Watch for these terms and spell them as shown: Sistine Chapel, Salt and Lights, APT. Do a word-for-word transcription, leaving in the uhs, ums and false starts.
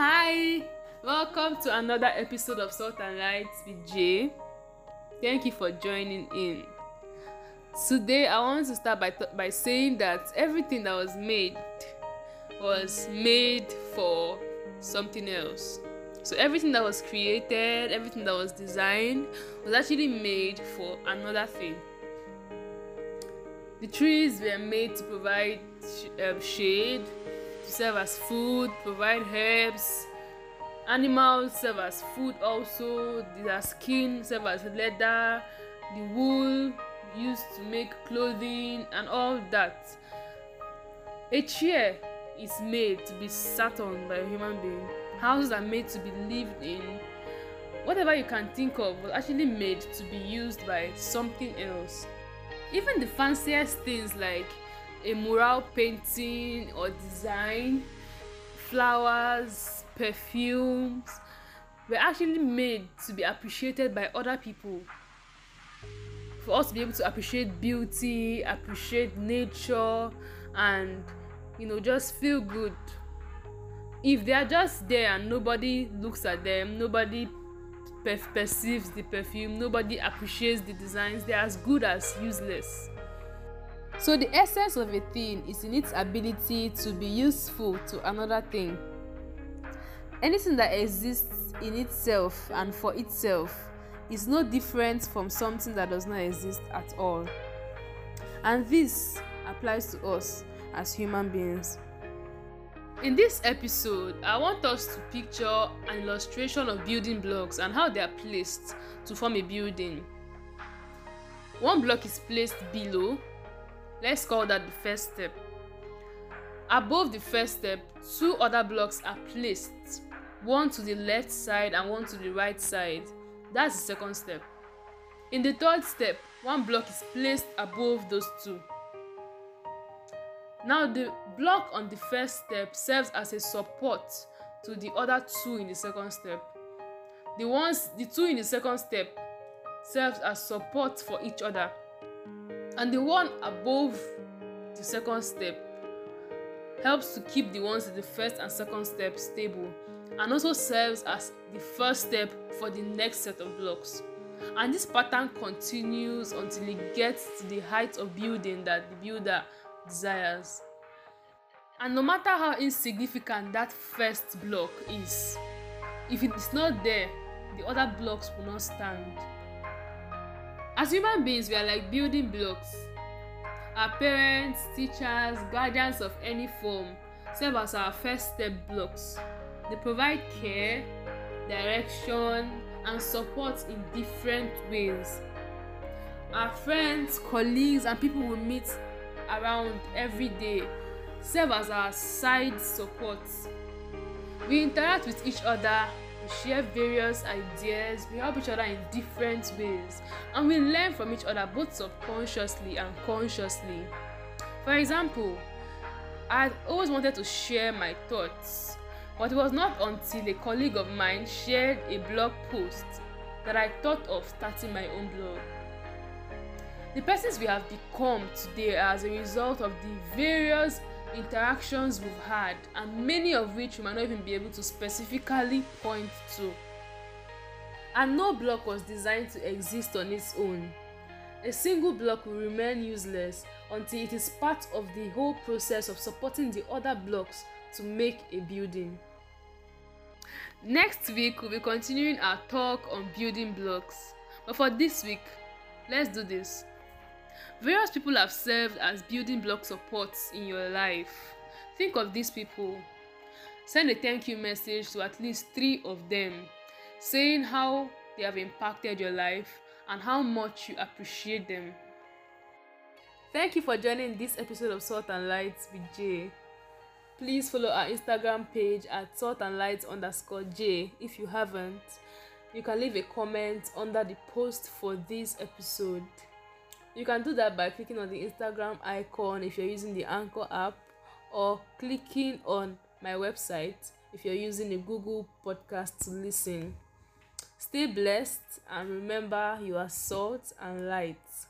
Hi, welcome to another episode of Salt and Lights with Jay. Thank you for joining in. Today I want to start by th- by saying that everything that was made was made for something else. So everything that was created, everything that was designed was actually made for another thing. The trees were made to provide sh- um, shade, to serve as food, provide herbs. Animals serve as food also. Their skin serve as leather, the wool used to make clothing and all that. A chair is made to be sat on by a human being. Houses are made to be lived in. Whatever you can think of was actually made to be used by something else. Even the fanciest things like a mural painting or design, flowers, perfumes, were actually made to be appreciated by other people. For us to be able to appreciate beauty, appreciate nature, and you know, just feel good. If they are just there and nobody looks at them, nobody perf- perceives the perfume, nobody appreciates the designs, they are as good as useless. So the essence of a thing is in its ability to be useful to another thing. Anything that exists in itself and for itself is no different from something that does not exist at all. And this applies to us as human beings. In this episode, I want us to picture an illustration of building blocks and how they are placed to form a building. One block is placed below. Let's call that the first step. Above the first step, two other blocks are placed, one to the left side and one to the right side. That's the second step. In the third step, one block is placed above those two. Now the block on the first step serves as a support to the other two in the second step. The ones, the two in the second step serves as support for each other. And the one above the second step helps to keep the ones in the first and second step stable, and also serves as the first step for the next set of blocks. And this pattern continues until it gets to the height of building that the builder desires. And no matter how insignificant that first block is, if it's not there, the other blocks will not stand. As human beings, we are like building blocks. Our parents, teachers, guardians of any form serve as our first step blocks. They provide care, direction, and support in different ways. Our friends, colleagues, and people we meet around every day serve as our side supports. We interact with each other, we share various ideas, we help each other in different ways, and we learn from each other both subconsciously and consciously. For example, I always wanted to share my thoughts, but it was not until a colleague of mine shared a blog post that I thought of starting my own blog. The persons we have become today are as a result of the various interactions we've had, and many of which we might not even be able to specifically point to. And no block was designed to exist on its own. A single block will remain useless until it is part of the whole process of supporting the other blocks to make a building. Next week, we'll be continuing our talk on building blocks. But for this week, let's do this. Various people have served as building block supports in your life. Think of these people. Send a thank you message to at least three of them, saying how they have impacted your life and how much you appreciate them. Thank you for joining this episode of Salt and Lights with Jay. Please follow our Instagram page at Salt and Lights underscore Jay if you haven't. You can leave a comment under the post for this episode. You can do that by clicking on the Instagram icon if you're using the Anchor app, or clicking on my website if you're using the Google Podcast to listen. Stay blessed, and remember, you are salt and light.